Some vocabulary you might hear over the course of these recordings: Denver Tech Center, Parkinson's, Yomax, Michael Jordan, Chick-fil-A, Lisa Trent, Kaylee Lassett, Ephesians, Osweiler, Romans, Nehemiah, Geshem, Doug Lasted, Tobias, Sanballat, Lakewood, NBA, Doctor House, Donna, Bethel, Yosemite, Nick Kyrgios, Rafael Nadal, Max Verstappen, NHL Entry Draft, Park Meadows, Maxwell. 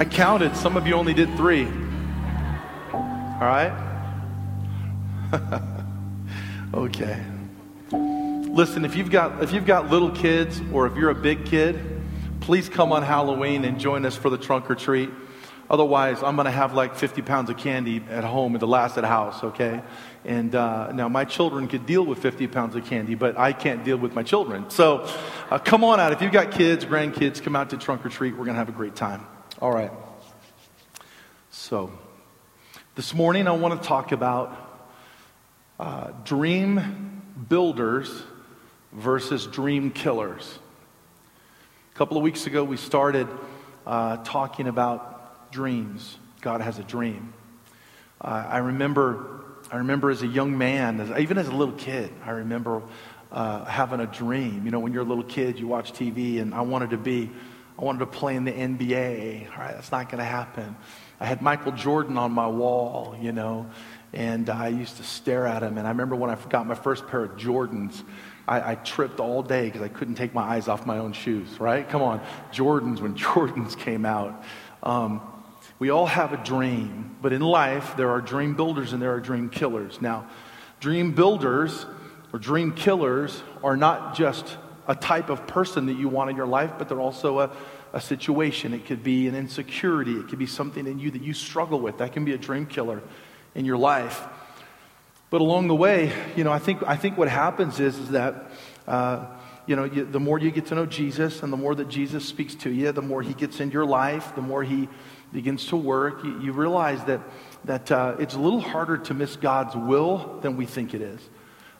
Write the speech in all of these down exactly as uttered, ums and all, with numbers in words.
I counted. Some of you only did three. All right? Okay. Listen, if you've got if you've got little kids or if you're a big kid, please come on Halloween and join us for the trunk or treat. Otherwise, I'm going to have like fifty pounds of candy at home at the last at house, okay? And uh, now my children could deal with fifty pounds of candy, but I can't deal with my children. So uh, come on out. If you've got kids, grandkids, come out to trunk or treat. We're going to have a great time. All right. So this morning I want to talk about uh, dream builders versus dream killers. A couple of weeks ago we started uh, talking about dreams. God has a dream. Uh, I remember I remember as a young man, as, even as a little kid, I remember uh, having a dream. You know, when you're a little kid, you watch T V, and I wanted to be, I wanted to play in the N B A. All right, that's not going to happen. I had Michael Jordan on my wall, you know, and I used to stare at him. And I remember when I got my first pair of Jordans, I, I tripped all day because I couldn't take my eyes off my own shoes, right? Come on, Jordans, when Jordans came out. Um, We all have a dream, but in life, there are dream builders and there are dream killers. Now, dream builders or dream killers are not just a type of person that you want in your life, but they're also a, a situation. It could be an insecurity. It could be something in you that you struggle with. That can be a dream killer in your life. But along the way, you know, I think I think what happens is, is that, uh, you know, you, the more you get to know Jesus and the more that Jesus speaks to you, the more he gets into your life, the more he begins to work, you, you realize that that uh, it's a little harder to miss God's will than we think it is.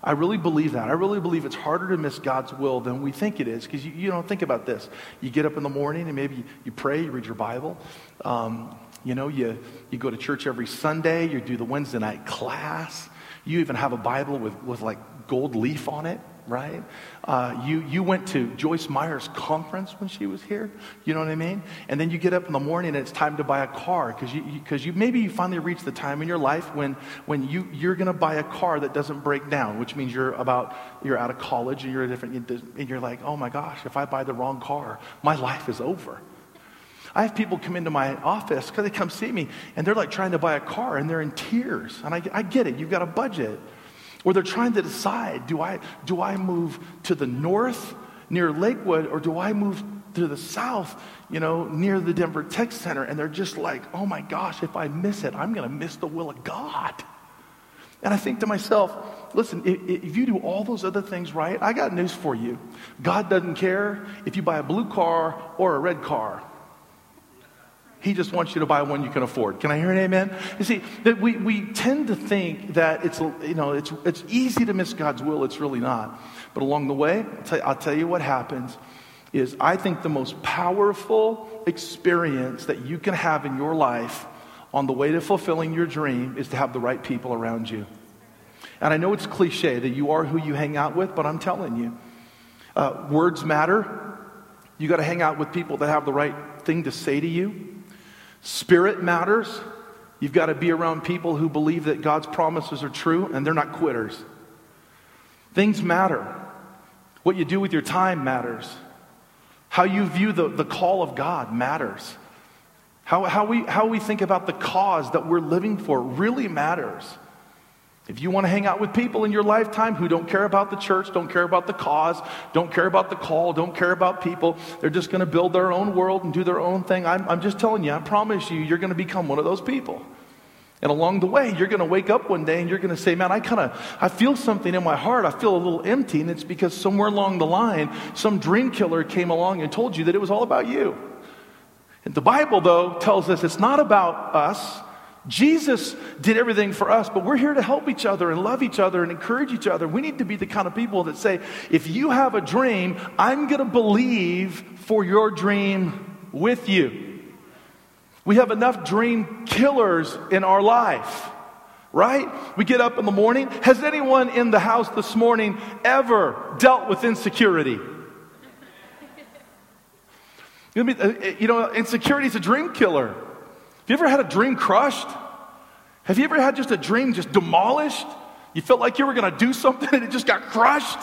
I really believe that. I really believe it's harder to miss God's will than we think it is, because you, you don't think about this. You get up in the morning and maybe you, you pray, you read your Bible, um, you know, you, you go to church every Sunday, you do the Wednesday night class, you even have a Bible with, with like gold leaf on it, right? Uh, you you went to Joyce Meyer's conference when she was here, you know what I mean? And then you get up in the morning and it's time to buy a car, because you, because you, you maybe you finally reach the time in your life when when you you're going to buy a car that doesn't break down, which means you're about you're out of college and you're a different and you're like, oh my gosh, if I buy the wrong car, my life is over. I have people come into my office because they come see me and they're like trying to buy a car and they're in tears, and I I get it, you've got a budget. Or they're trying to decide, do I do I move to the north near Lakewood, or do I move to the south, you know, near the Denver Tech Center? And they're just like, oh my gosh, if I miss it, I'm going to miss the will of God. And I think to myself, listen, if, if you do all those other things right, I got news for you. God doesn't care if you buy a blue car or a red car. He just wants you to buy one you can afford. Can I hear an amen? You see, that we, we tend to think that it's, you know, it's it's easy to miss God's will. It's really not. But along the way, I'll tell you, I'll tell you what happens is I think the most powerful experience that you can have in your life on the way to fulfilling your dream is to have the right people around you. And I know it's cliche that you are who you hang out with, but I'm telling you, uh, words matter. You got to hang out with people that have the right thing to say to you. Spirit matters. You've got to be around people who believe that God's promises are true and they're not quitters. Things matter. What you do with your time matters. How you view the, the call of God matters. How, how, we, how we think about the cause that we're living for really matters. If you want to hang out with people in your lifetime who don't care about the church, don't care about the cause, don't care about the call, don't care about people, they're just going to build their own world and do their own thing. I'm, I'm just telling you, I promise you, you're going to become one of those people. And along the way, you're going to wake up one day and you're going to say, man, I kind of, I feel something in my heart. I feel a little empty. And it's because somewhere along the line, some dream killer came along and told you that it was all about you. And the Bible, though, tells us it's not about us. Jesus did everything for us, but we're here to help each other and love each other and encourage each other. We need to be the kind of people that say, if you have a dream, I'm going to believe for your dream with you. We have enough dream killers in our life, right? We get up in the morning. Has anyone in the house this morning ever dealt with insecurity? You know, insecurity is a dream killer. Have you ever had a dream crushed? Have you ever had just a dream just demolished? You felt like you were going to do something and it just got crushed?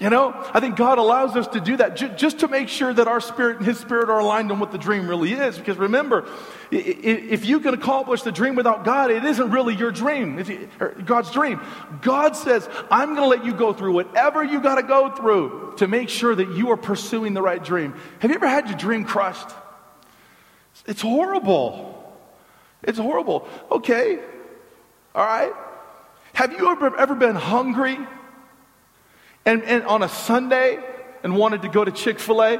You know, I think God allows us to do that j- just to make sure that our spirit and his spirit are aligned on what the dream really is. Because remember, if you can accomplish the dream without God, it isn't really your dream, if you, or God's dream. God says, I'm going to let you go through whatever you got to go through to make sure that you are pursuing the right dream. Have you ever had your dream crushed? It's horrible. It's horrible. Okay. All right. Have you ever, ever been hungry? And, and on a Sunday, and wanted to go to Chick-fil-A?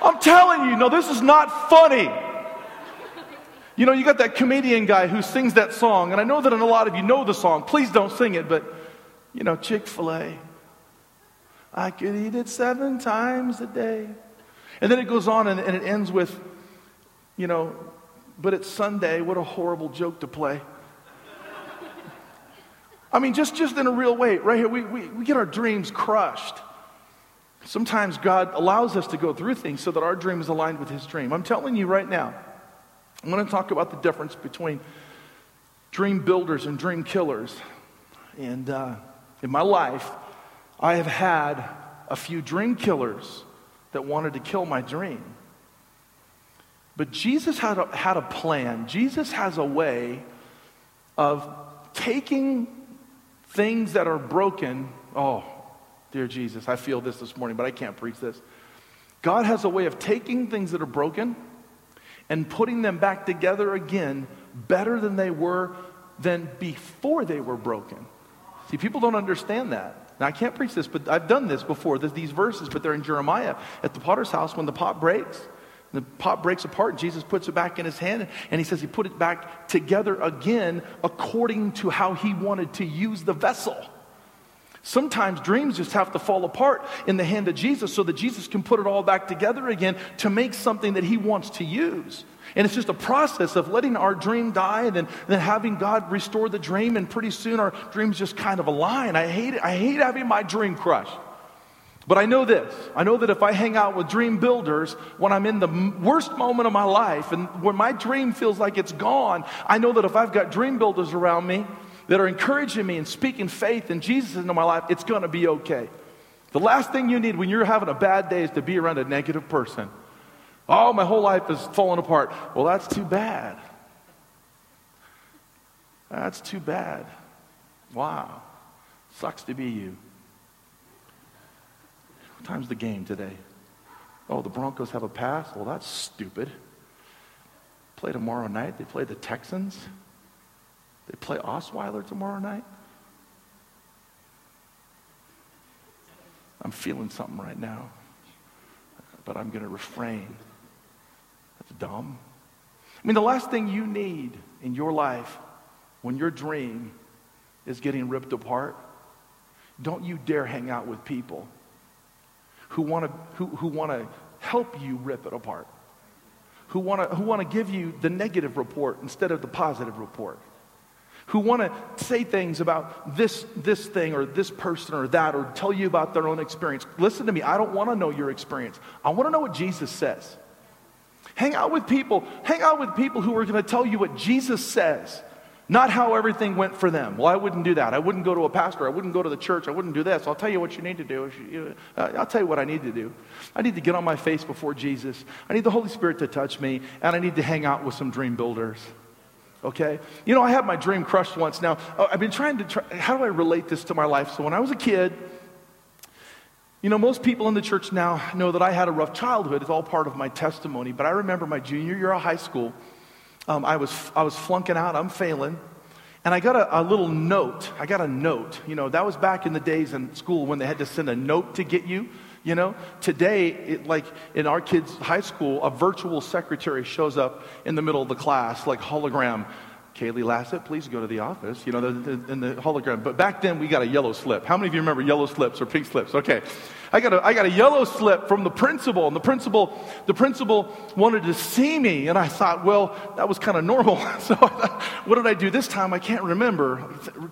I'm telling you, no, this is not funny. You know, you got that comedian guy who sings that song, and I know that a lot of you know the song. Please don't sing it, but, you know, Chick-fil-A. I could eat it seven times a day. And then it goes on, and, and it ends with, you know, but it's Sunday. What a horrible joke to play. I mean, just, just in a real way, right here, we, we, we get our dreams crushed. Sometimes God allows us to go through things so that our dream is aligned with his dream. I'm telling you right now, I'm going to talk about the difference between dream builders and dream killers. And uh, in my life, I have had a few dream killers that wanted to kill my dream. But Jesus had a, had a plan. Jesus has a way of taking things that are broken. Oh, dear Jesus, I feel this this morning, but I can't preach this. God has a way of taking things that are broken and putting them back together again better than they were than before they were broken. See, people don't understand that. Now, I can't preach this, but I've done this before, these verses, but they're in Jeremiah at the potter's house when the pot breaks. The pot breaks apart, and Jesus puts it back in his hand, and he says he put it back together again according to how he wanted to use the vessel. Sometimes dreams just have to fall apart in the hand of Jesus so that Jesus can put it all back together again to make something that he wants to use. And it's just a process of letting our dream die and then, and then having God restore the dream, and pretty soon our dreams just kind of align. I hate it. I hate having my dream crushed. But I know this. I know that if I hang out with dream builders when I'm in the worst moment of my life and when my dream feels like it's gone, I know that if I've got dream builders around me that are encouraging me and speaking faith and Jesus into my life, it's going to be okay. The last thing you need when you're having a bad day is to be around a negative person. Oh, my whole life is falling apart. Well, that's too bad. That's too bad. Wow. Sucks to be you. Time's the game today? Oh, the Broncos have a pass? Well, that's stupid. Play tomorrow night. They play the Texans. They play Osweiler tomorrow night. I'm feeling something right now, but I'm going to refrain. That's dumb. I mean, the last thing you need in your life when your dream is getting ripped apart, don't you dare hang out with people who want to who, who want to help you rip it apart, who want to who want to give you the negative report instead of the positive report, who want to say things about this this thing or this person or that, or tell you about their own experience. Listen to me. I don't want to know your experience. I want to know what Jesus says. Hang out with people. Hang out with people who are going to tell you what Jesus says, not how everything went for them. Well, I wouldn't do that. I wouldn't go to a pastor. I wouldn't go to the church. I wouldn't do this. I'll tell you what you need to do. If you, you, uh, I'll tell you what I need to do. I need to get on my face before Jesus. I need the Holy Spirit to touch me, and I need to hang out with some dream builders. Okay? You know, I had my dream crushed once. Now, I've been trying to try, how do I relate this to my life? So when I was a kid, you know, most people in the church now know that I had a rough childhood. It's all part of my testimony. But I remember my junior year of high school, Um, I was I was flunking out. I'm failing, and I got a, a little note. I got a note. You know, that was back in the days in school when they had to send a note to get you. You know, today, it, like in our kids' high school, a virtual secretary shows up in the middle of the class, like hologram. Kaylee Lassett, please go to the office. You know, in the, the, the hologram. But back then, we got a yellow slip. How many of you remember yellow slips or pink slips? Okay, I got a I got a yellow slip from the principal, and the principal the principal wanted to see me, and I thought, well, that was kind of normal. So, I thought, what did I do this time? I can't remember.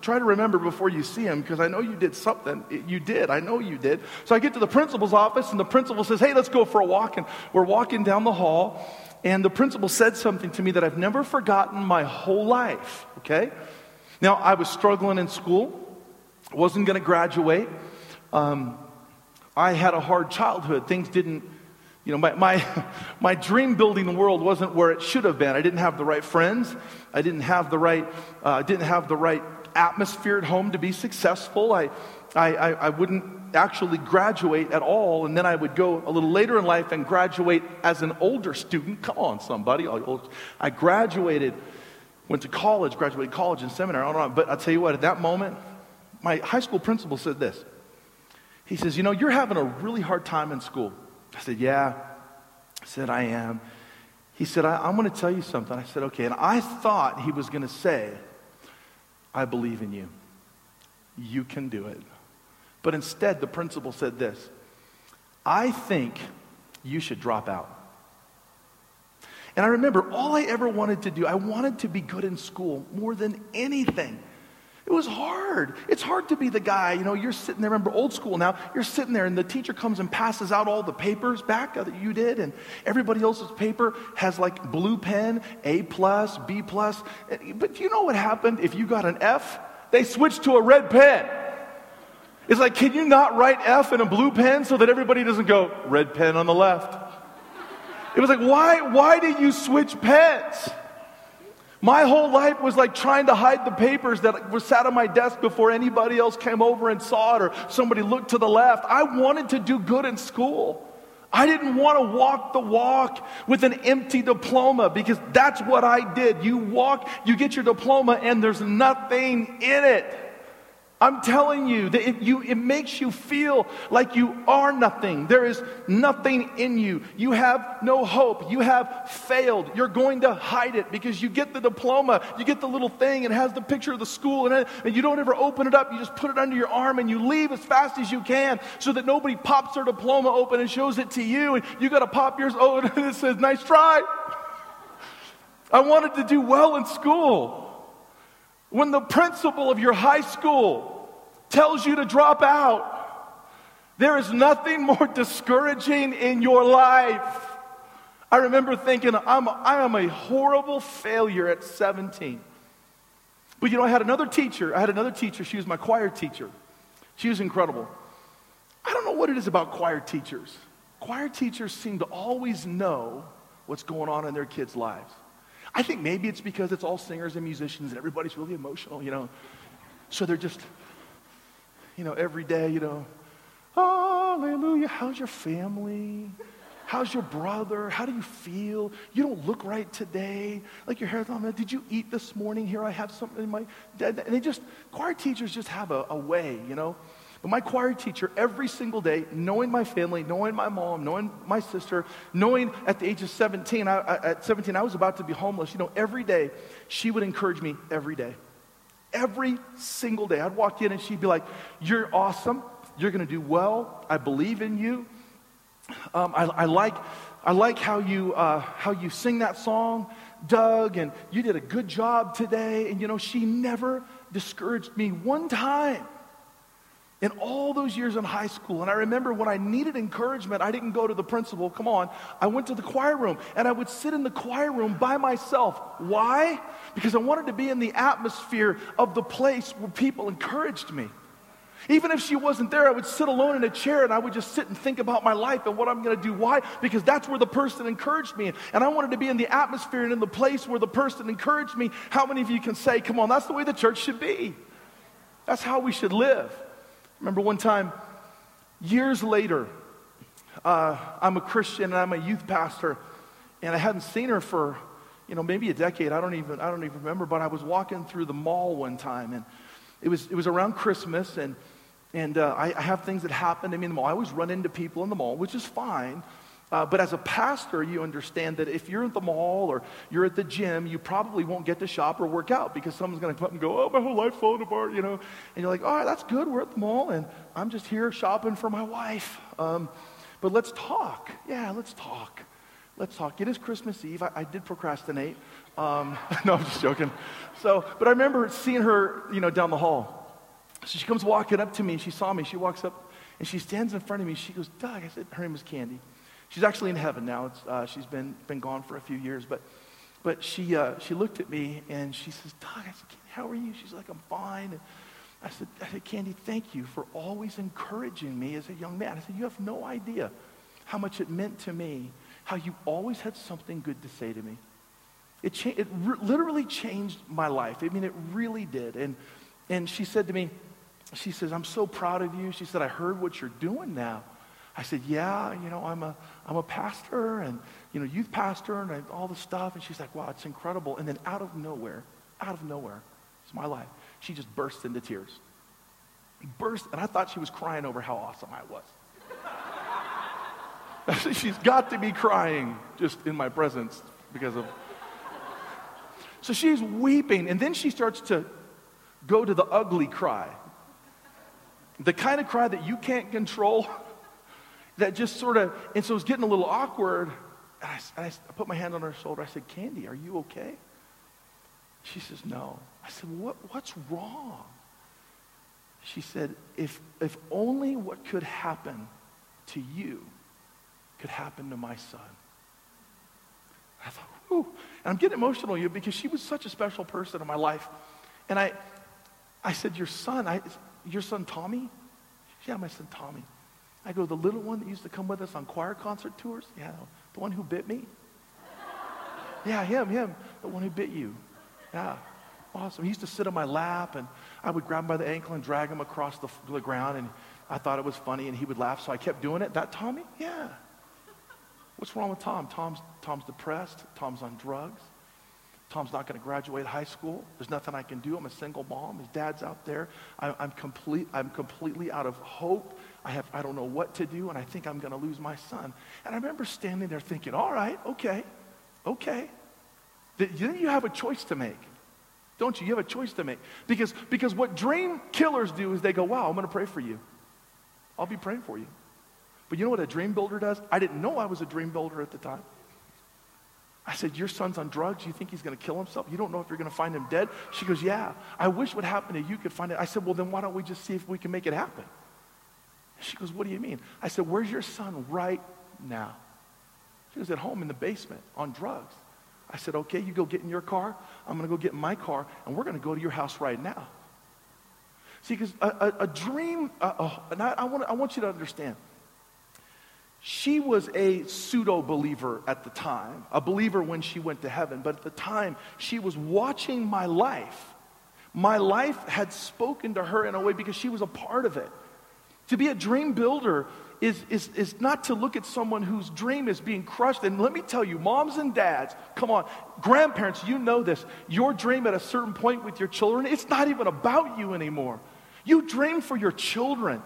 Try to remember before you see him, because I know you did something. It, you did. I know you did. So I get to the principal's office, and the principal says, "Hey, let's go for a walk." And we're walking down the hall. And the principal said something to me that I've never forgotten my whole life, okay? Now, I was struggling in school, wasn't going to graduate, um, I had a hard childhood. Things didn't, you know, my, my my dream building world wasn't where it should have been. I didn't have the right friends. I didn't have the right, uh, didn't have the right atmosphere at home to be successful. I, I, I, I wouldn't actually graduate at all. And then I would go a little later in life and graduate as an older student. Come on, somebody. I graduated, went to college, graduated college and seminary. I don't know, but I'll tell you what, at that moment, my high school principal said this. He says, you know, you're having a really hard time in school. I said, yeah. I said, I am. He said, I, I'm going to tell you something. I said, okay. And I thought he was going to say, I believe in you. You can do it. But instead, the principal said this. I think you should drop out. And I remember all I ever wanted to do, I wanted to be good in school more than anything. It was hard. It's hard to be the guy, you know, you're sitting there, remember old school now, you're sitting there and the teacher comes and passes out all the papers back that you did, and everybody else's paper has like blue pen, A plus, B plus. But do you know what happened if you got an F? They switched to a red pen. It's like, can you not write F in a blue pen so that everybody doesn't go, red pen on the left? It was like, why, why did you switch pens? My whole life was like trying to hide the papers that were sat on my desk before anybody else came over and saw it or somebody looked to the left. I wanted to do good in school. I didn't want to walk the walk with an empty diploma because that's what I did. You walk, you get your diploma, and there's nothing in it. I'm telling you, that it, you, it makes you feel like you are nothing. There is nothing in you. You have no hope. You have failed. You're going to hide it because you get the diploma. You get the little thing. It has the picture of the school in it, and you don't ever open it up. You just put it under your arm and you leave as fast as you can so that nobody pops their diploma open and shows it to you. And you got to pop yours open and it says, nice try. I wanted to do well in school. When the principal of your high school tells you to drop out, there is nothing more discouraging in your life. I remember thinking, I'm, I am a horrible failure at seventeen. But you know, I had another teacher. I had another teacher. She was my choir teacher. She was incredible. I don't know what it is about choir teachers. Choir teachers seem to always know what's going on in their kids' lives. I think maybe it's because it's all singers and musicians and everybody's really emotional, you know. So they're just, you know, every day, you know, hallelujah, how's your family? How's your brother? How do you feel? You don't look right today. Like your hair's on, did you eat this morning? Here I have something in my, and they just, choir teachers just have a, a way, you know. But my choir teacher, every single day, knowing my family, knowing my mom, knowing my sister, knowing at the age of seventeen, I, I, at seventeen, I was about to be homeless. You know, every day, she would encourage me every day. Every single day. I'd walk in and she'd be like, you're awesome. You're going to do well. I believe in you. Um, I, I like I like how you uh, how you sing that song, Doug, and you did a good job today. And, you know, she never discouraged me one time. In all those years in high school, and I remember when I needed encouragement, I didn't go to the principal, come on, I went to the choir room, and I would sit in the choir room by myself. Why? Because I wanted to be in the atmosphere of the place where people encouraged me. Even if she wasn't there, I would sit alone in a chair, and I would just sit and think about my life and what I'm going to do. Why? Because that's where the person encouraged me, and I wanted to be in the atmosphere and in the place where the person encouraged me. How many of you can say, come on, that's the way the church should be. That's how we should live. Remember one time, years later, uh, I'm a Christian and I'm a youth pastor, and I hadn't seen her for, you know, maybe a decade. I don't even I don't even remember. But I was walking through the mall one time, and it was it was around Christmas, and and uh, I, I have things that happen to me in the mall. I always run into people in the mall, which is fine. Uh, but as a pastor, you understand that if you're at the mall or you're at the gym, you probably won't get to shop or work out because someone's going to come up and go, oh, my whole life's falling apart, you know. And you're like, all right, that's good. We're at the mall, and I'm just here shopping for my wife. Um, but let's talk. Yeah, let's talk. Let's talk. It is Christmas Eve. I, I did procrastinate. Um, no, I'm just joking. So, but I remember seeing her, you know, down the hall. So she comes walking up to me, and she saw me. She walks up, and she stands in front of me. She goes, Doug. I said, her name was Candy. She's actually in heaven now. It's, uh, she's been been gone for a few years, but but she uh, she looked at me and she says, "Doug, I said, how are you?" She's like, "I'm fine." And I said, I said, Candy, thank you for always encouraging me as a young man. I said, you have no idea how much it meant to me, how you always had something good to say to me. It cha- it re- literally changed my life. I mean, it really did. And and she said to me, she says, I'm so proud of you. She said, I heard what you're doing now. I said, yeah, you know, I'm a I'm a pastor and, you know, youth pastor and all this stuff. And she's like, wow, it's incredible. And then out of nowhere, out of nowhere, it's my life. She just burst into tears. Burst, and I thought she was crying over how awesome I was. I said, she's got to be crying just in my presence because of... So she's weeping, and then she starts to go to the ugly cry. The kind of cry that you can't control, that just sort of... And so it's getting a little awkward, and I, and I put my hand on her shoulder. I said, Candy, are you okay? She says, no. I said, what, what's wrong? She said, if if only what could happen to you could happen to my son. I thought, whew. And I'm getting emotional, you, because she was such a special person in my life. And I I said, your son, I, your son Tommy? She said, yeah, my son Tommy. I go, the little one that used to come with us on choir concert tours? Yeah, the one who bit me? Yeah, him, him, the one who bit you. Yeah, awesome. He used to sit on my lap, and I would grab him by the ankle and drag him across the, the ground, and I thought it was funny, and he would laugh, so I kept doing it. That Tommy? Yeah. What's wrong with Tom? Tom's Tom's depressed. Tom's on drugs. Tom's not going to graduate high school. There's nothing I can do. I'm a single mom. His dad's out there. I, I'm complete. I'm completely out of hope. I have. I don't know what to do, and I think I'm going to lose my son. And I remember standing there thinking, all right, okay, okay. Then you have a choice to make, don't you? You have a choice to make. Because because what dream killers do is they go, wow, I'm going to pray for you. I'll be praying for you. But you know what a dream builder does? I didn't know I was a dream builder at the time. I said, your son's on drugs. You think he's going to kill himself? You don't know if you're going to find him dead? She goes, yeah. I wish what happened to you could find it. I said, well, then why don't we just see if we can make it happen? She goes, what do you mean? I said, where's your son right now? She was at home in the basement on drugs. I said, okay, you go get in your car. I'm going to go get in my car, and we're going to go to your house right now. See, because a, a, a dream, uh, oh, and I, I, want, I want you to understand, she was a pseudo-believer at the time, a believer when she went to heaven, but at the time, she was watching my life. My life had spoken to her in a way because she was a part of it. To be a dream builder is, is, is not to look at someone whose dream is being crushed. And let me tell you, moms and dads, come on, grandparents, you know this. Your dream at a certain point with your children, it's not even about you anymore. You dream for your children.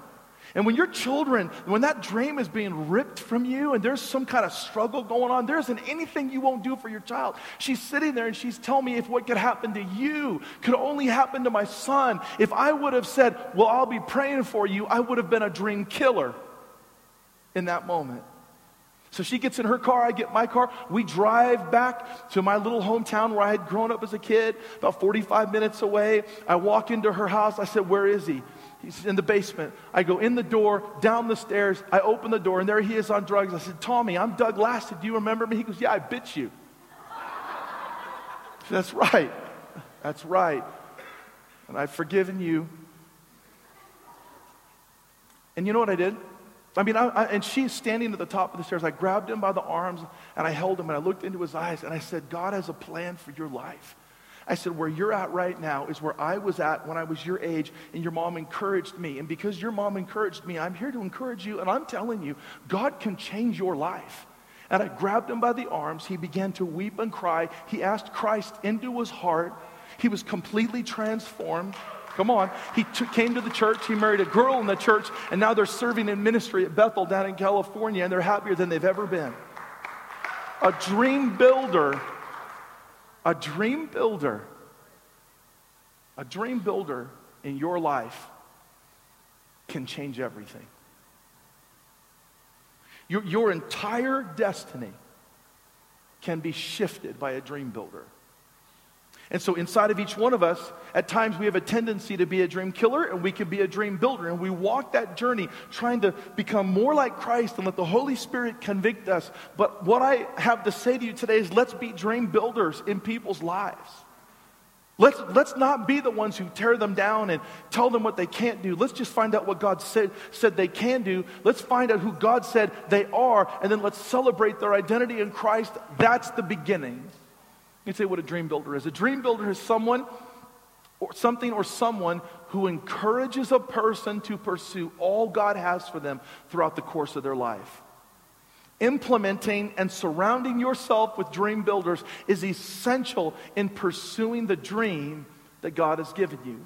And when your children, when that dream is being ripped from you and there's some kind of struggle going on, there isn't anything you won't do for your child. She's sitting there and she's telling me if what could happen to you could only happen to my son. If I would have said, well, I'll be praying for you, I would have been a dream killer in that moment. So she gets in her car, I get my car. We drive back to my little hometown where I had grown up as a kid, about forty-five minutes away. I walk into her house. I said, where is he? He's in the basement. I go in the door, down the stairs. I open the door, and there he is on drugs. I said, Tommy, I'm Doug Lasted. Do you remember me? He goes, yeah, I bit you. I said, that's right. That's right. And I've forgiven you. And you know what I did? I mean, I, I, and she's standing at the top of the stairs. I grabbed him by the arms, and I held him, and I looked into his eyes, and I said, God has a plan for your life. I said, where you're at right now is where I was at when I was your age, and your mom encouraged me. And because your mom encouraged me, I'm here to encourage you, and I'm telling you, God can change your life. And I grabbed him by the arms. He began to weep and cry. He asked Christ into his heart. He was completely transformed. Come on. He t- came to the church. He married a girl in the church, and now they're serving in ministry at Bethel down in California, and they're happier than they've ever been. A dream builder, a dream builder, a dream builder in your life can change everything. Your, your entire destiny can be shifted by a dream builder. And so inside of each one of us, at times we have a tendency to be a dream killer, and we can be a dream builder. And we walk that journey trying to become more like Christ and let the Holy Spirit convict us. But what I have to say to you today is let's be dream builders in people's lives. Let's, let's not be the ones who tear them down and tell them what they can't do. Let's just find out what God said, said they can do. Let's find out who God said they are, and then let's celebrate their identity in Christ. That's the beginning. You'd say what a dream builder is. A dream builder is someone or something or someone who encourages a person to pursue all God has for them throughout the course of their life. Implementing and surrounding yourself with dream builders is essential in pursuing the dream that God has given you.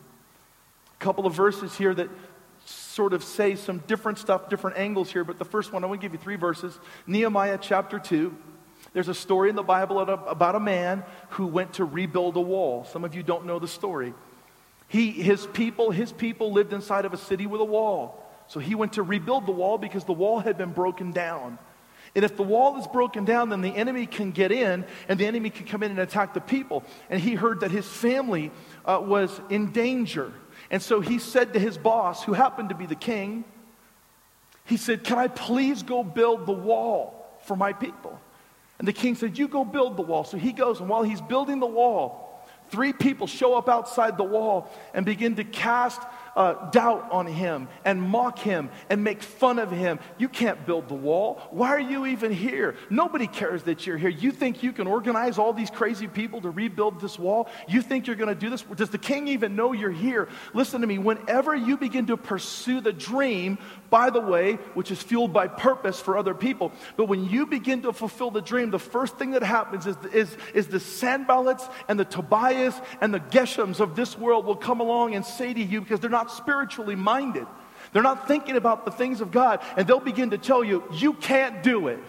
A couple of verses here that sort of say some different stuff, different angles here, but the first one, I want to give you three verses. Nehemiah chapter two. There's a story in the Bible about a man who went to rebuild a wall. Some of you don't know the story. He, his people, his people lived inside of a city with a wall. So he went to rebuild the wall because the wall had been broken down. And if the wall is broken down, then the enemy can get in, and the enemy can come in and attack the people. And he heard that his family uh, was in danger. And so he said to his boss, who happened to be the king, he said, "Can I please go build the wall for my people?" And the king said, "You go build the wall." So he goes, and while he's building the wall, three people show up outside the wall and begin to cast Uh, doubt on him and mock him and make fun of him. "You can't build the wall. Why are you even here? Nobody cares that you're here. You think you can organize all these crazy people to rebuild this wall? You think you're going to do this? Does the king even know you're here?" Listen to me. Whenever you begin to pursue the dream, by the way, which is fueled by purpose for other people, but when you begin to fulfill the dream, the first thing that happens is, is, is the Sanballats and the Tobias and the Geshems of this world will come along and say to you, because they're not Not spiritually minded, they're not thinking about the things of God, and they'll begin to tell you, "You can't do it."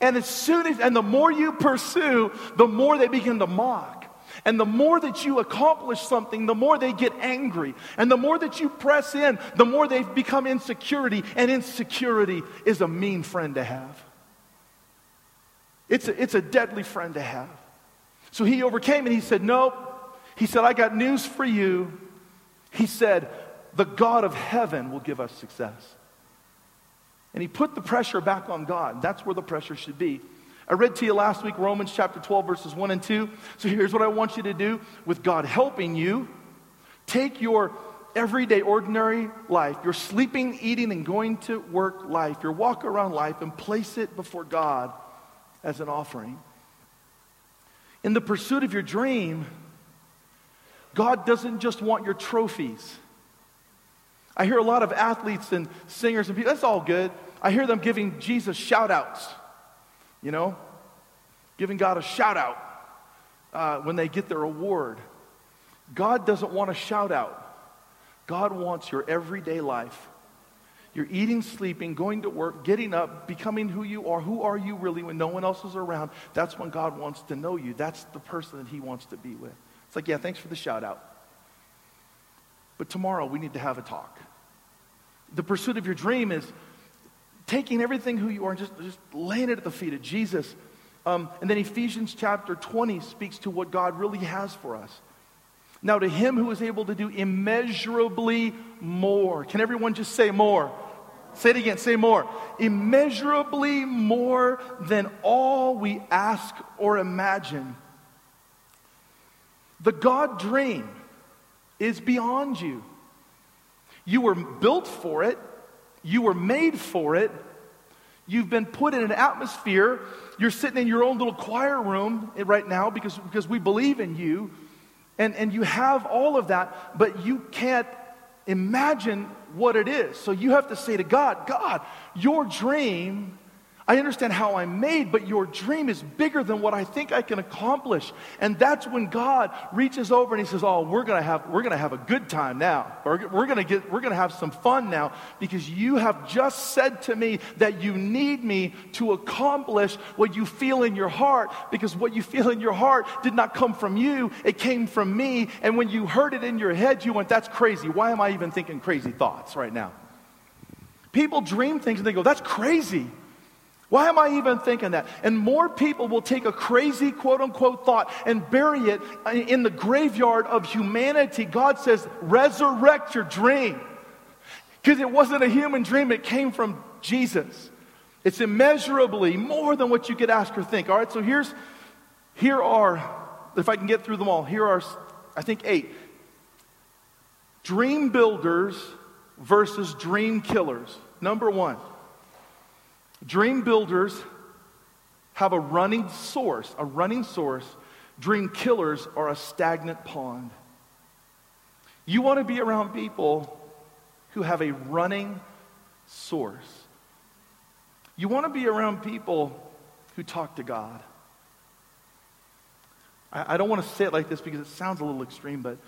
And as soon as, and the more you pursue, the more they begin to mock. And the more that you accomplish something, the more they get angry. And the more that you press in, the more they become insecurity. And insecurity is a mean friend to have. It's a, it's a deadly friend to have. So he overcame, and he said, "Nope." He said, "I got news for you." He said, "The God of heaven will give us success." And he put the pressure back on God. That's where the pressure should be. I read to you last week Romans chapter twelve, verses one and two. So here's what I want you to do with God helping you. Take your everyday, ordinary life, your sleeping, eating, and going to work life, your walk around life, and place it before God as an offering. In the pursuit of your dream, God doesn't just want your trophies. I hear a lot of athletes and singers and people, that's all good. I hear them giving Jesus shout outs, you know, giving God a shout out uh, when they get their award. God doesn't want a shout out. God wants your everyday life. You're eating, sleeping, going to work, getting up, becoming who you are. Who are you really when no one else is around? That's when God wants to know you. That's the person that he wants to be with. It's like, yeah, thanks for the shout out, but tomorrow we need to have a talk. The pursuit of your dream is taking everything who you are and just, just laying it at the feet of Jesus. Um, and then Ephesians chapter twenty speaks to what God really has for us. Now to him who is able to do immeasurably more. Can everyone just say more? Say it again, say more. Immeasurably more than all we ask or imagine. The God dream is beyond you. You were built for it. You were made for it. You've been put in an atmosphere. You're sitting in your own little choir room right now because, because we believe in you. And, and you have all of that, but you can't imagine what it is. So you have to say to God, "God, your dream, I understand how I'm made, but your dream is bigger than what I think I can accomplish." And that's when God reaches over and he says, "Oh, we're going to have we're going to have a good time now. Or we're going to get we're going to have some fun now, because you have just said to me that you need me to accomplish what you feel in your heart, because what you feel in your heart did not come from you, it came from me. And when you heard it in your head, you went, 'That's crazy. Why am I even thinking crazy thoughts right now?'" People dream things and they go, "That's crazy. Why am I even thinking that?" And more people will take a crazy quote-unquote thought and bury it in the graveyard of humanity. God says, resurrect your dream. Because it wasn't a human dream, it came from Jesus. It's immeasurably more than what you could ask or think. All right, so here's, here are if I can get through them all, here are, I think, eight. Dream builders versus dream killers. Number one, dream builders have a running source, a running source. Dream killers are a stagnant pond. You want to be around people who have a running source. You want to be around people who talk to God. I, I don't want to say it like this because it sounds a little extreme, but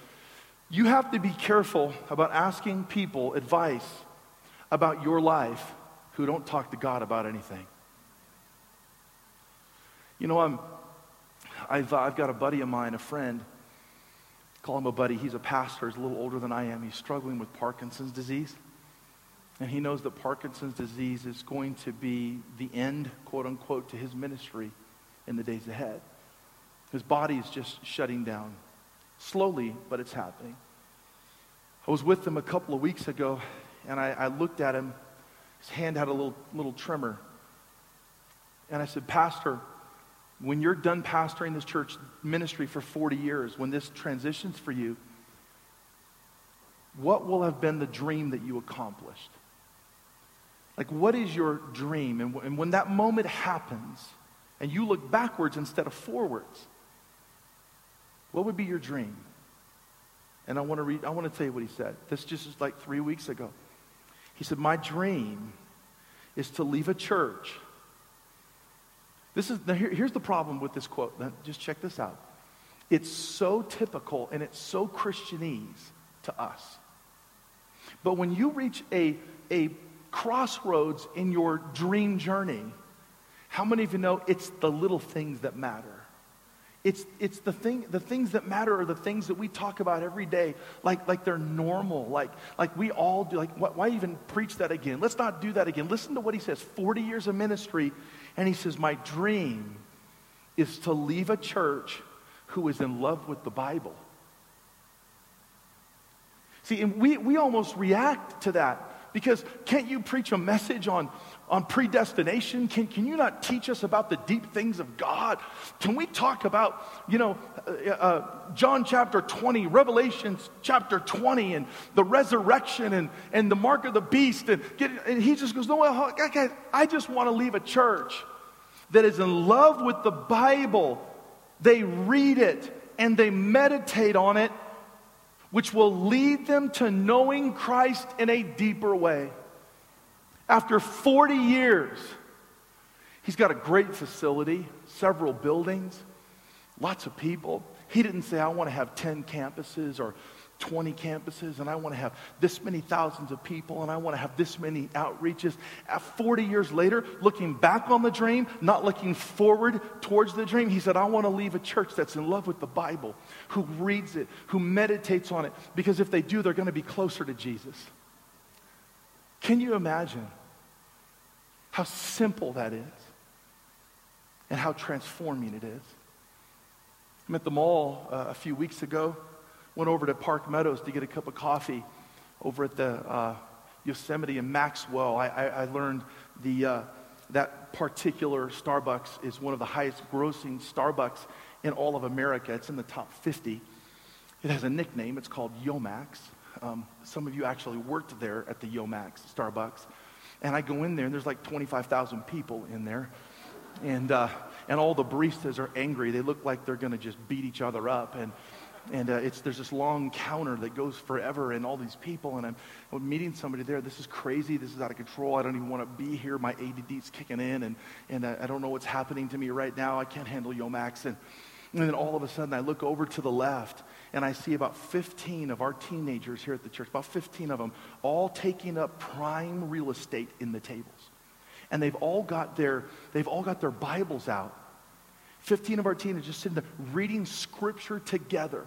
you have to be careful about asking people advice about your life who don't talk to God about anything. You know, I'm, I've, I've got a buddy of mine, a friend. Call him a buddy. He's a pastor. He's a little older than I am. He's struggling with Parkinson's disease. And he knows that Parkinson's disease is going to be the end, quote unquote, to his ministry in the days ahead. His body is just shutting down. Slowly, but it's happening. I was with him a couple of weeks ago, and I, I looked at him. His hand had a little, little tremor. And I said, Pastor, when you're done pastoring this church ministry for forty years, when this transitions for you, what will have been the dream that you accomplished? Like, what is your dream? And, w- and when that moment happens, and you look backwards instead of forwards, what would be your dream? And I want to read. I want to tell you what he said. This just is like three weeks ago. He said, "My dream is to leave a church." This is now here, here's the problem with this quote. Now, just check this out. It's so typical and it's so Christianese to us. But when you reach a a crossroads in your dream journey, how many of you know it's the little things that matter? It's it's the thing the things that matter are the things that we talk about every day, like like they're normal, like like we all do. Like why, why even preach that again? Let's not do that again. Listen to what he says. forty years of ministry, and he says, my dream is to leave a church who is in love with the Bible. See, and we we almost react to that because can't you preach a message on? On predestination, can can you not teach us about the deep things of God? Can we talk about, you know, uh, uh, John chapter twenty, Revelation chapter twenty, and the resurrection and, and the mark of the beast? And, get, and he just goes, no, I, I just want to leave a church that is in love with the Bible. They read it and they meditate on it, which will lead them to knowing Christ in a deeper way. After forty years, he's got a great facility, several buildings, lots of people. He didn't say, I want to have ten campuses or twenty campuses, and I want to have this many thousands of people, and I want to have this many outreaches. At forty years later, looking back on the dream, not looking forward towards the dream, he said, I want to leave a church that's in love with the Bible, who reads it, who meditates on it, because if they do, they're going to be closer to Jesus. Can you imagine how simple that is and how transforming it is? I'm at the mall uh, a few weeks ago, went over to Park Meadows to get a cup of coffee over at the uh, Yosemite and Maxwell. I, I, I learned the uh, that particular Starbucks is one of the highest grossing Starbucks in all of America. It's in the top fifty. It has a nickname. It's called Yomax. Um, some of you actually worked there at the Yomax Starbucks, and I go in there and there's like twenty-five thousand people in there, and uh, and all the baristas are angry. They look like they're going to just beat each other up, and and uh, it's there's this long counter that goes forever, and all these people, and I'm, I'm meeting somebody there. This is crazy. This is out of control. I don't even want to be here. My A D D's kicking in, and and I, I don't know what's happening to me right now. I can't handle Yomax, and. And then all of a sudden I look over to the left and I see about fifteen of our teenagers here at the church, about fifteen of them, all taking up prime real estate in the tables. And they've all got their, they've all got their Bibles out. fifteen of our teenagers just sitting there reading scripture together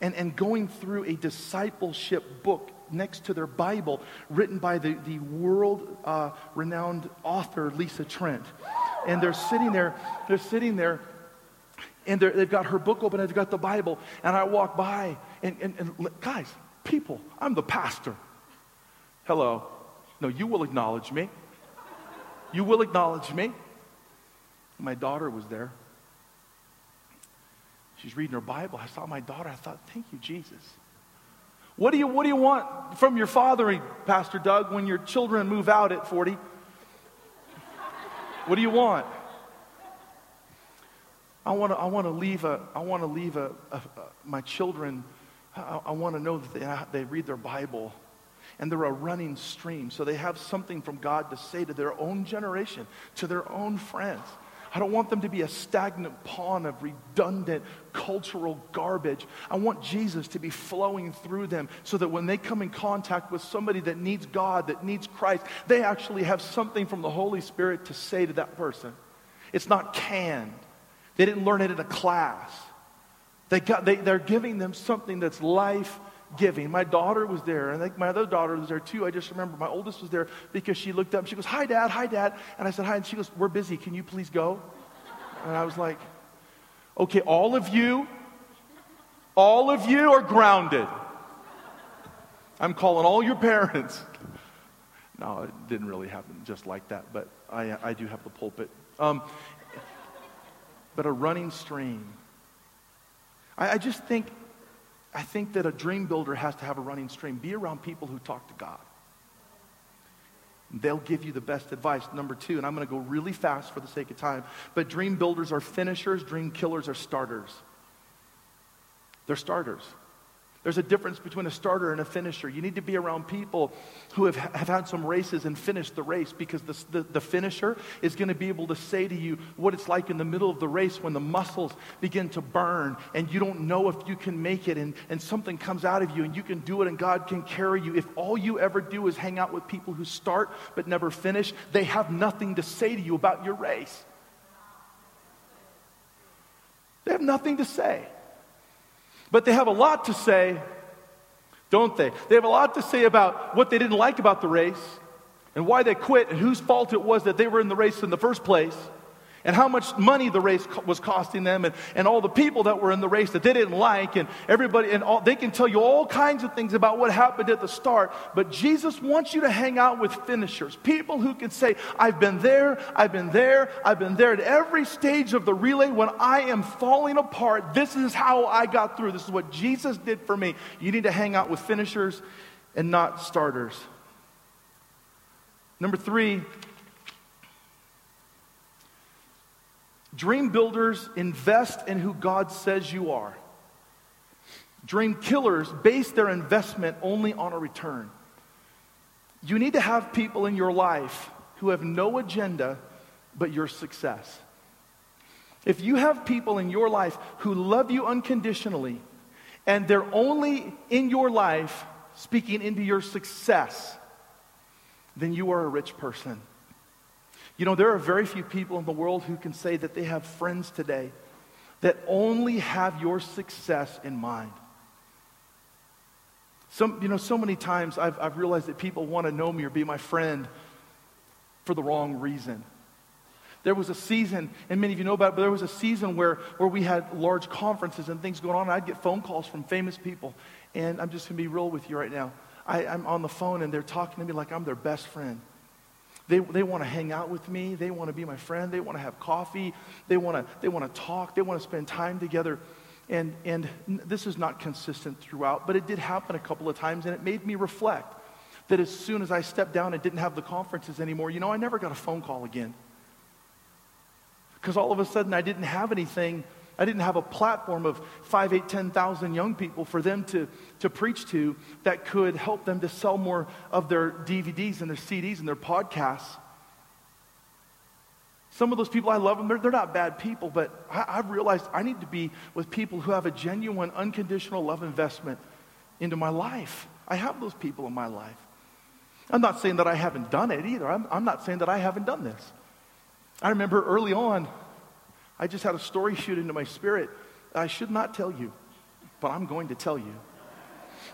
and, and going through a discipleship book next to their Bible written by the, the world uh, renowned author Lisa Trent. And they're sitting there, they're sitting there and they've got her book open, and they've got the Bible, and I walk by, and, and, and guys, people, I'm the pastor. Hello. No, you will acknowledge me. You will acknowledge me. My daughter was there. She's reading her Bible. I saw my daughter. I thought, thank you, Jesus. What do you what do you want from your fathering, Pastor Doug, when your children move out at forty? What do you want? I want to I want to leave a I want to leave a, a, a my children. I, I want to know that they, uh, they read their Bible, and they're a running stream, so they have something from God to say to their own generation, to their own friends. I don't want them to be a stagnant pond of redundant cultural garbage. I want Jesus to be flowing through them so that when they come in contact with somebody that needs God, that needs Christ, they actually have something from the Holy Spirit to say to that person. It's not canned. They didn't learn it in a class. They got, they, they're giving them something that's life-giving. My daughter was there, and I think my other daughter was there too. I just remember my oldest was there because she looked up and she goes, "Hi, Dad, hi, Dad." And I said, "Hi." And she goes, "We're busy. Can you please go?" And I was like, okay, all of you, all of you are grounded. I'm calling all your parents. No, it didn't really happen just like that, but I, I do have the pulpit. Um, but a running stream. I, I just think, I think that a dream builder has to have a running stream. Be around people who talk to God. They'll give you the best advice. Number two, and I'm going to go really fast for the sake of time, but dream builders are finishers, dream killers are starters. They're starters. There's a difference between a starter and a finisher. You need to be around people who have, have had some races and finished the race, because the, the, the finisher is going to be able to say to you what it's like in the middle of the race when the muscles begin to burn and you don't know if you can make it, and, and something comes out of you and you can do it and God can carry you. If all you ever do is hang out with people who start but never finish, they have nothing to say to you about your race. They have nothing to say. But they have a lot to say, don't they? They have a lot to say about what they didn't like about the race and why they quit and whose fault it was that they were in the race in the first place and how much money the race co- was costing them and, and all the people that were in the race that they didn't like and everybody. And all, they can tell you all kinds of things about what happened at the start. But Jesus wants you to hang out with finishers, people who can say, I've been there, I've been there, I've been there. At every stage of the relay when I am falling apart, this is how I got through. This is what Jesus did for me. You need to hang out with finishers and not starters. Number three, dream builders invest in who God says you are. Dream killers base their investment only on a return. You need to have people in your life who have no agenda but your success. If you have people in your life who love you unconditionally and they're only in your life speaking into your success, then you are a rich person. You know, there are very few people in the world who can say that they have friends today that only have your success in mind. Some, you know, so many times I've, I've realized that people want to know me or be my friend for the wrong reason. There was a season, and many of you know about it, but there was a season where, where we had large conferences and things going on, and I'd get phone calls from famous people. And I'm just going to be real with you right now. I, I'm on the phone, and they're talking to me like I'm their best friend. They they want to hang out with me. They want to be my friend. They want to have coffee. They want to they want to talk. They want to spend time together. And and this is not consistent throughout, but it did happen a couple of times, and it made me reflect that as soon as I stepped down and didn't have the conferences anymore, you know, I never got a phone call again. Because all of a sudden I didn't have anything. I didn't have a platform of five, eight, ten thousand young people for them to, to preach to that could help them to sell more of their D V Ds and their C Ds and their podcasts. Some of those people, I love them. They're, they're not bad people, but I, I've realized I need to be with people who have a genuine, unconditional love investment into my life. I have those people in my life. I'm not saying that I haven't done it either. I'm, I'm not saying that I haven't done this. I remember early on, I just had a story shoot into my spirit that I should not tell you, but I'm going to tell you.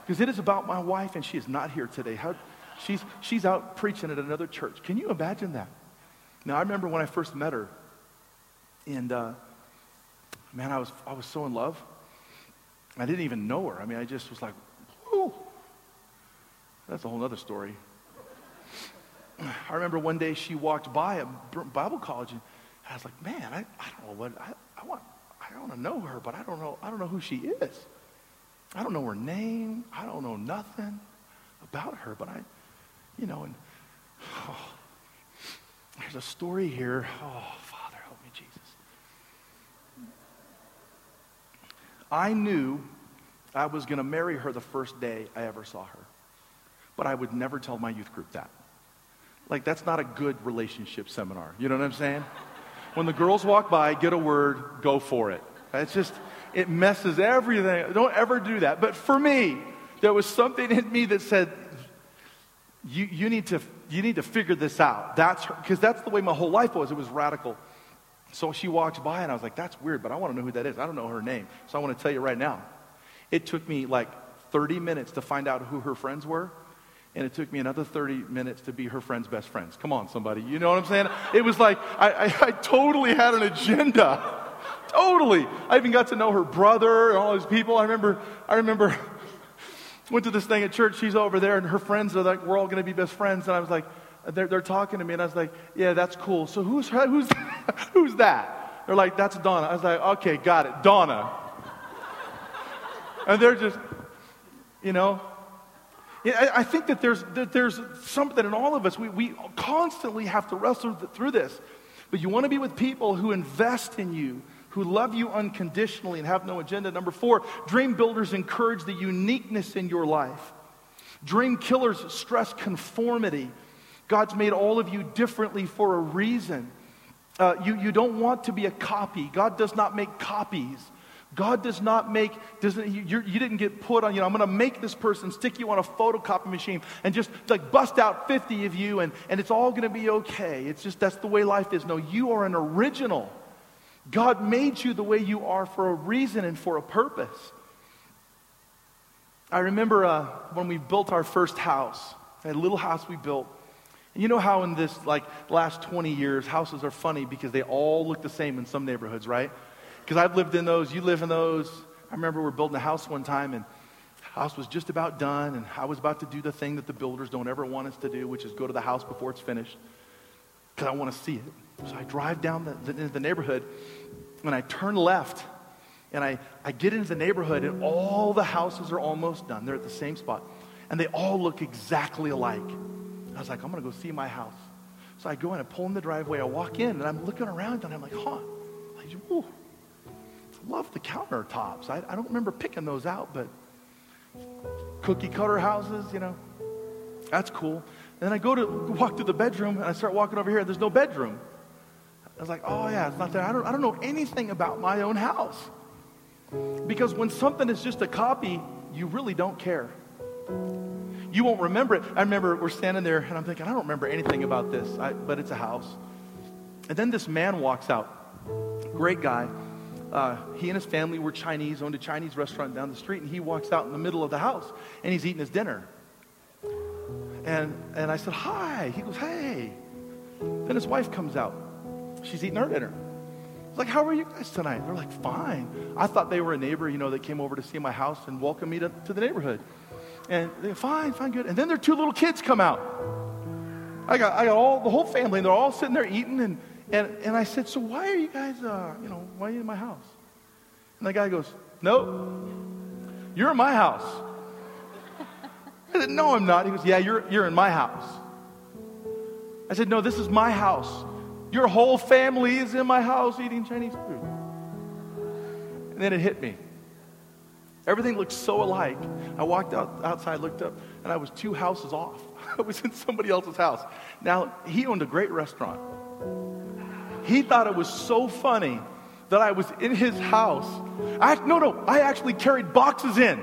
Because it is about my wife, and she is not here today. How, she's, she's out preaching at another church. Can you imagine that? Now, I remember when I first met her, and uh, man, I was I was so in love. I didn't even know her. I mean, I just was like, whoo. That's a whole other story. I remember one day she walked by a Bible college, and I was like, man, I, I don't know what, I, I want, I I want to know her, but I don't know, I don't know who she is. I don't know her name. I don't know nothing about her, but I, you know, and oh, there's a story here. Oh, Father, help me, Jesus. I knew I was going to marry her the first day I ever saw her, but I would never tell my youth group that. Like, that's not a good relationship seminar. You know what I'm saying? When the girls walk by, get a word, go for it. It's just, it messes everything. Don't ever do that. But for me, there was something in me that said, you you need to you need to figure this out. That's because that's the way my whole life was. It was radical. So she walked by, and I was like, that's weird, but I want to know who that is. I don't know her name, so I want to tell you right now. It took me like thirty minutes to find out who her friends were, and it took me another thirty minutes to be her friend's best friends. Come on, somebody. You know what I'm saying? It was like I, I, I totally had an agenda. Totally. I even got to know her brother and all these people. I remember, I remember, went to this thing at church. She's over there, and her friends are like, we're all going to be best friends. And I was like, they're, they're talking to me. And I was like, yeah, that's cool. So who's her, who's who's that? They're like, that's Donna. I was like, okay, got it, Donna. And they're just, you know. Yeah, I think that there's that there's something in all of us. We we constantly have to wrestle through this. But you want to be with people who invest in you, who love you unconditionally and have no agenda. Number four, dream builders encourage the uniqueness in your life. Dream killers stress conformity. God's made all of you differently for a reason. Uh, you, you don't want to be a copy. God does not make copies. God does not make, doesn't, you, you didn't get put on, you know, I'm going to make this person, stick you on a photocopy machine and just like bust out fifty of you and, and it's all going to be okay. It's just, that's the way life is. No, you are an original. God made you the way you are for a reason and for a purpose. I remember uh, when we built our first house, a little house we built. And you know how in this like last twenty years, houses are funny because they all look the same in some neighborhoods, right? Because I've lived in those, you live in those. I remember we were building a house one time, and the house was just about done, and I was about to do the thing that the builders don't ever want us to do, which is go to the house before it's finished, because I want to see it. So I drive down the, the, the neighborhood, and I turn left, and I, I get into the neighborhood, and all the houses are almost done. They're at the same spot, and they all look exactly alike. I was like, I'm going to go see my house. So I go in, I pull in the driveway, I walk in, and I'm looking around, and I'm like, huh. Like, ooh. Love the countertops. I, I don't remember picking those out, but cookie cutter houses, you know, that's cool. And then I go to walk through the bedroom, and I start walking over here, and there's no bedroom. I was like, oh yeah, it's not there. I don't, I don't know anything about my own house. Because when something is just a copy, you really don't care. You won't remember it. I remember we're standing there, and I'm thinking, I don't remember anything about this, I, but it's a house. And then this man walks out, great guy. Uh, he and his family were Chinese, owned a Chinese restaurant down the street, and he walks out in the middle of the house, and he's eating his dinner. And and I said, hi. He goes, hey. Then his wife comes out. She's eating her dinner. I was like, how are you guys tonight? They're like, fine. I thought they were a neighbor, you know, that came over to see my house and welcome me to, to the neighborhood. And they're fine, fine, good. And then their two little kids come out. I got I got all the whole family, and they're all sitting there eating, and And and I said, so why are you guys, uh, you know, why are you in my house? And the guy goes, nope, you're in my house. I said, no, I'm not. He goes, yeah, you're you're in my house. I said, no, this is my house. Your whole family is in my house eating Chinese food. And then it hit me. Everything looked so alike. I walked out outside, looked up, and I was two houses off. I was in somebody else's house. Now, he owned a great restaurant. He thought it was so funny that I was in his house. I, no, no, I actually carried boxes in.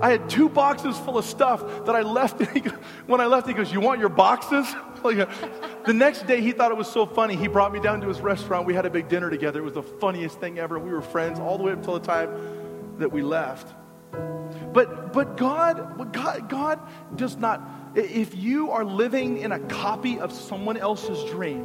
I had two boxes full of stuff that I left. And he goes, when I left, he goes, you want your boxes? The next day, he thought it was so funny. He brought me down to his restaurant. We had a big dinner together. It was the funniest thing ever. We were friends all the way up until the time that we left. But but God, God, God does not, if you are living in a copy of someone else's dream,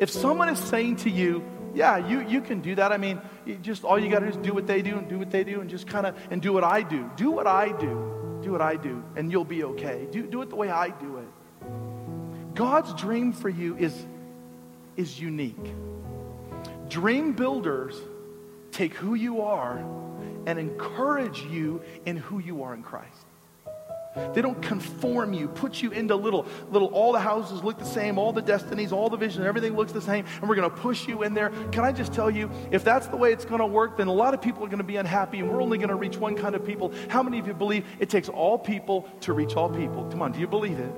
if someone is saying to you, yeah, you, you can do that. I mean, just all you got to do is do what they do and do what they do and just kind of, and do what I do. Do what I do. Do what I do and you'll be okay. Do do it the way I do it. God's dream for you is, is unique. Dream builders take who you are and encourage you in who you are in Christ. They don't conform you, put you into little, little, all the houses look the same, all the destinies, all the vision, everything looks the same, and we're going to push you in there. Can I just tell you, if that's the way it's going to work, then a lot of people are going to be unhappy, and we're only going to reach one kind of people. How many of you believe it takes all people to reach all people? Come on, do you believe it?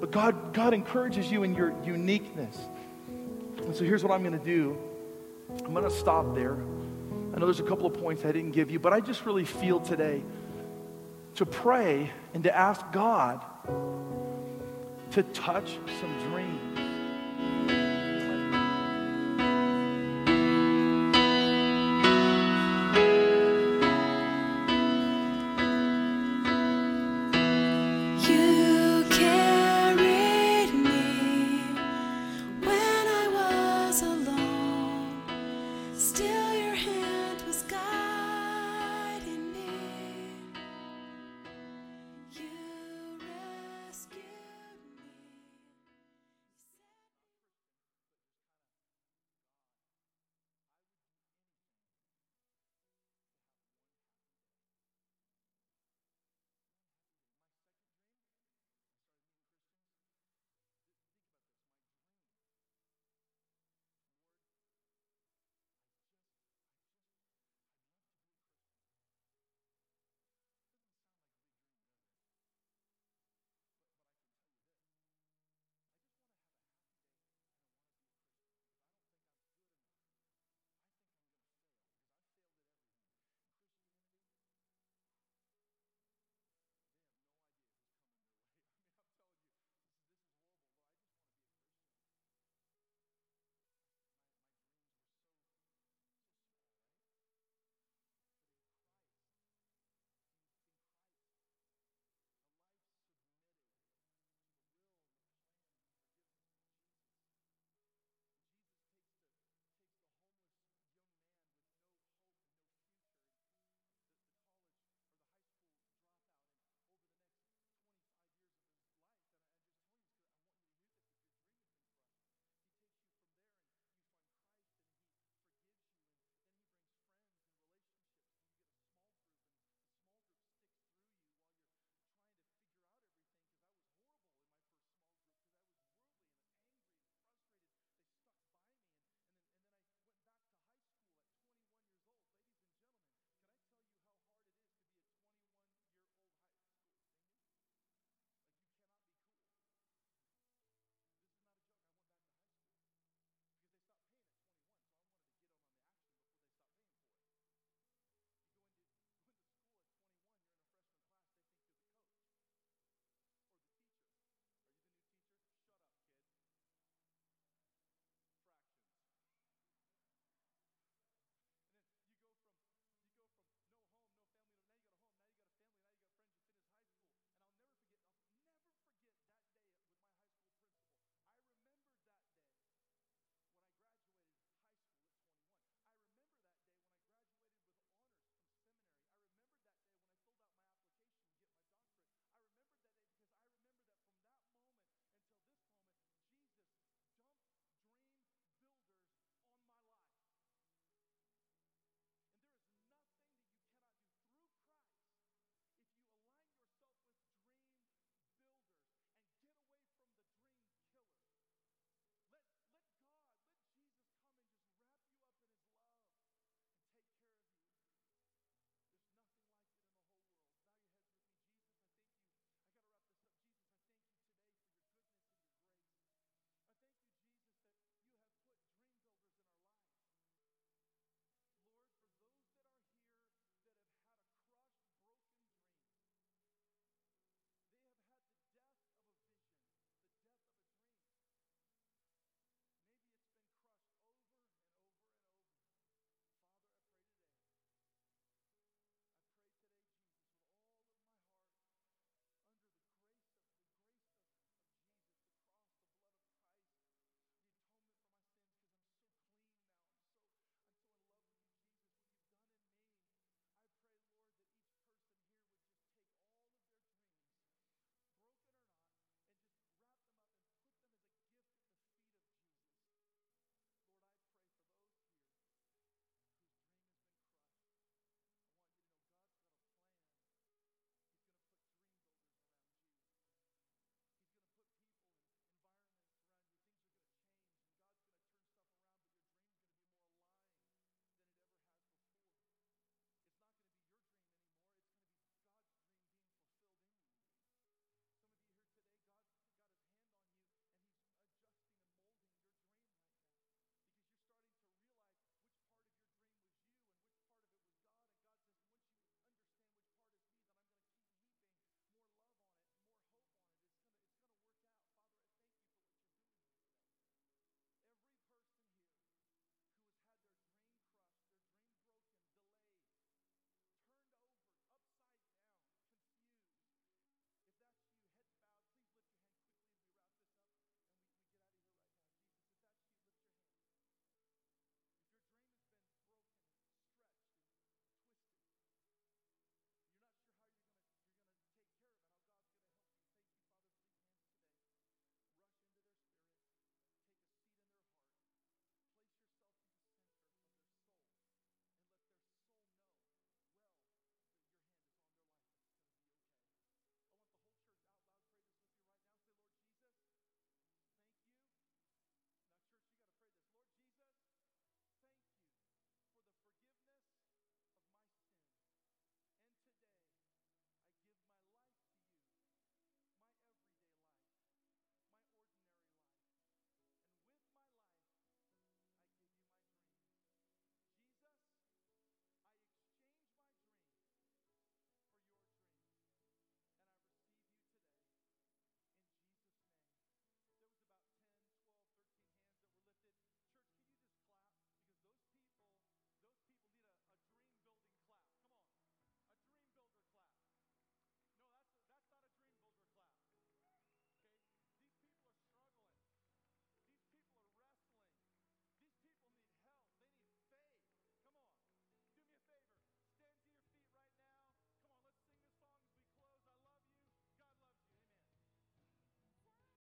But God, God encourages you in your uniqueness. And so here's what I'm going to do. I'm going to stop there. I know there's a couple of points I didn't give you, but I just really feel today to pray and to ask God to touch some dreams.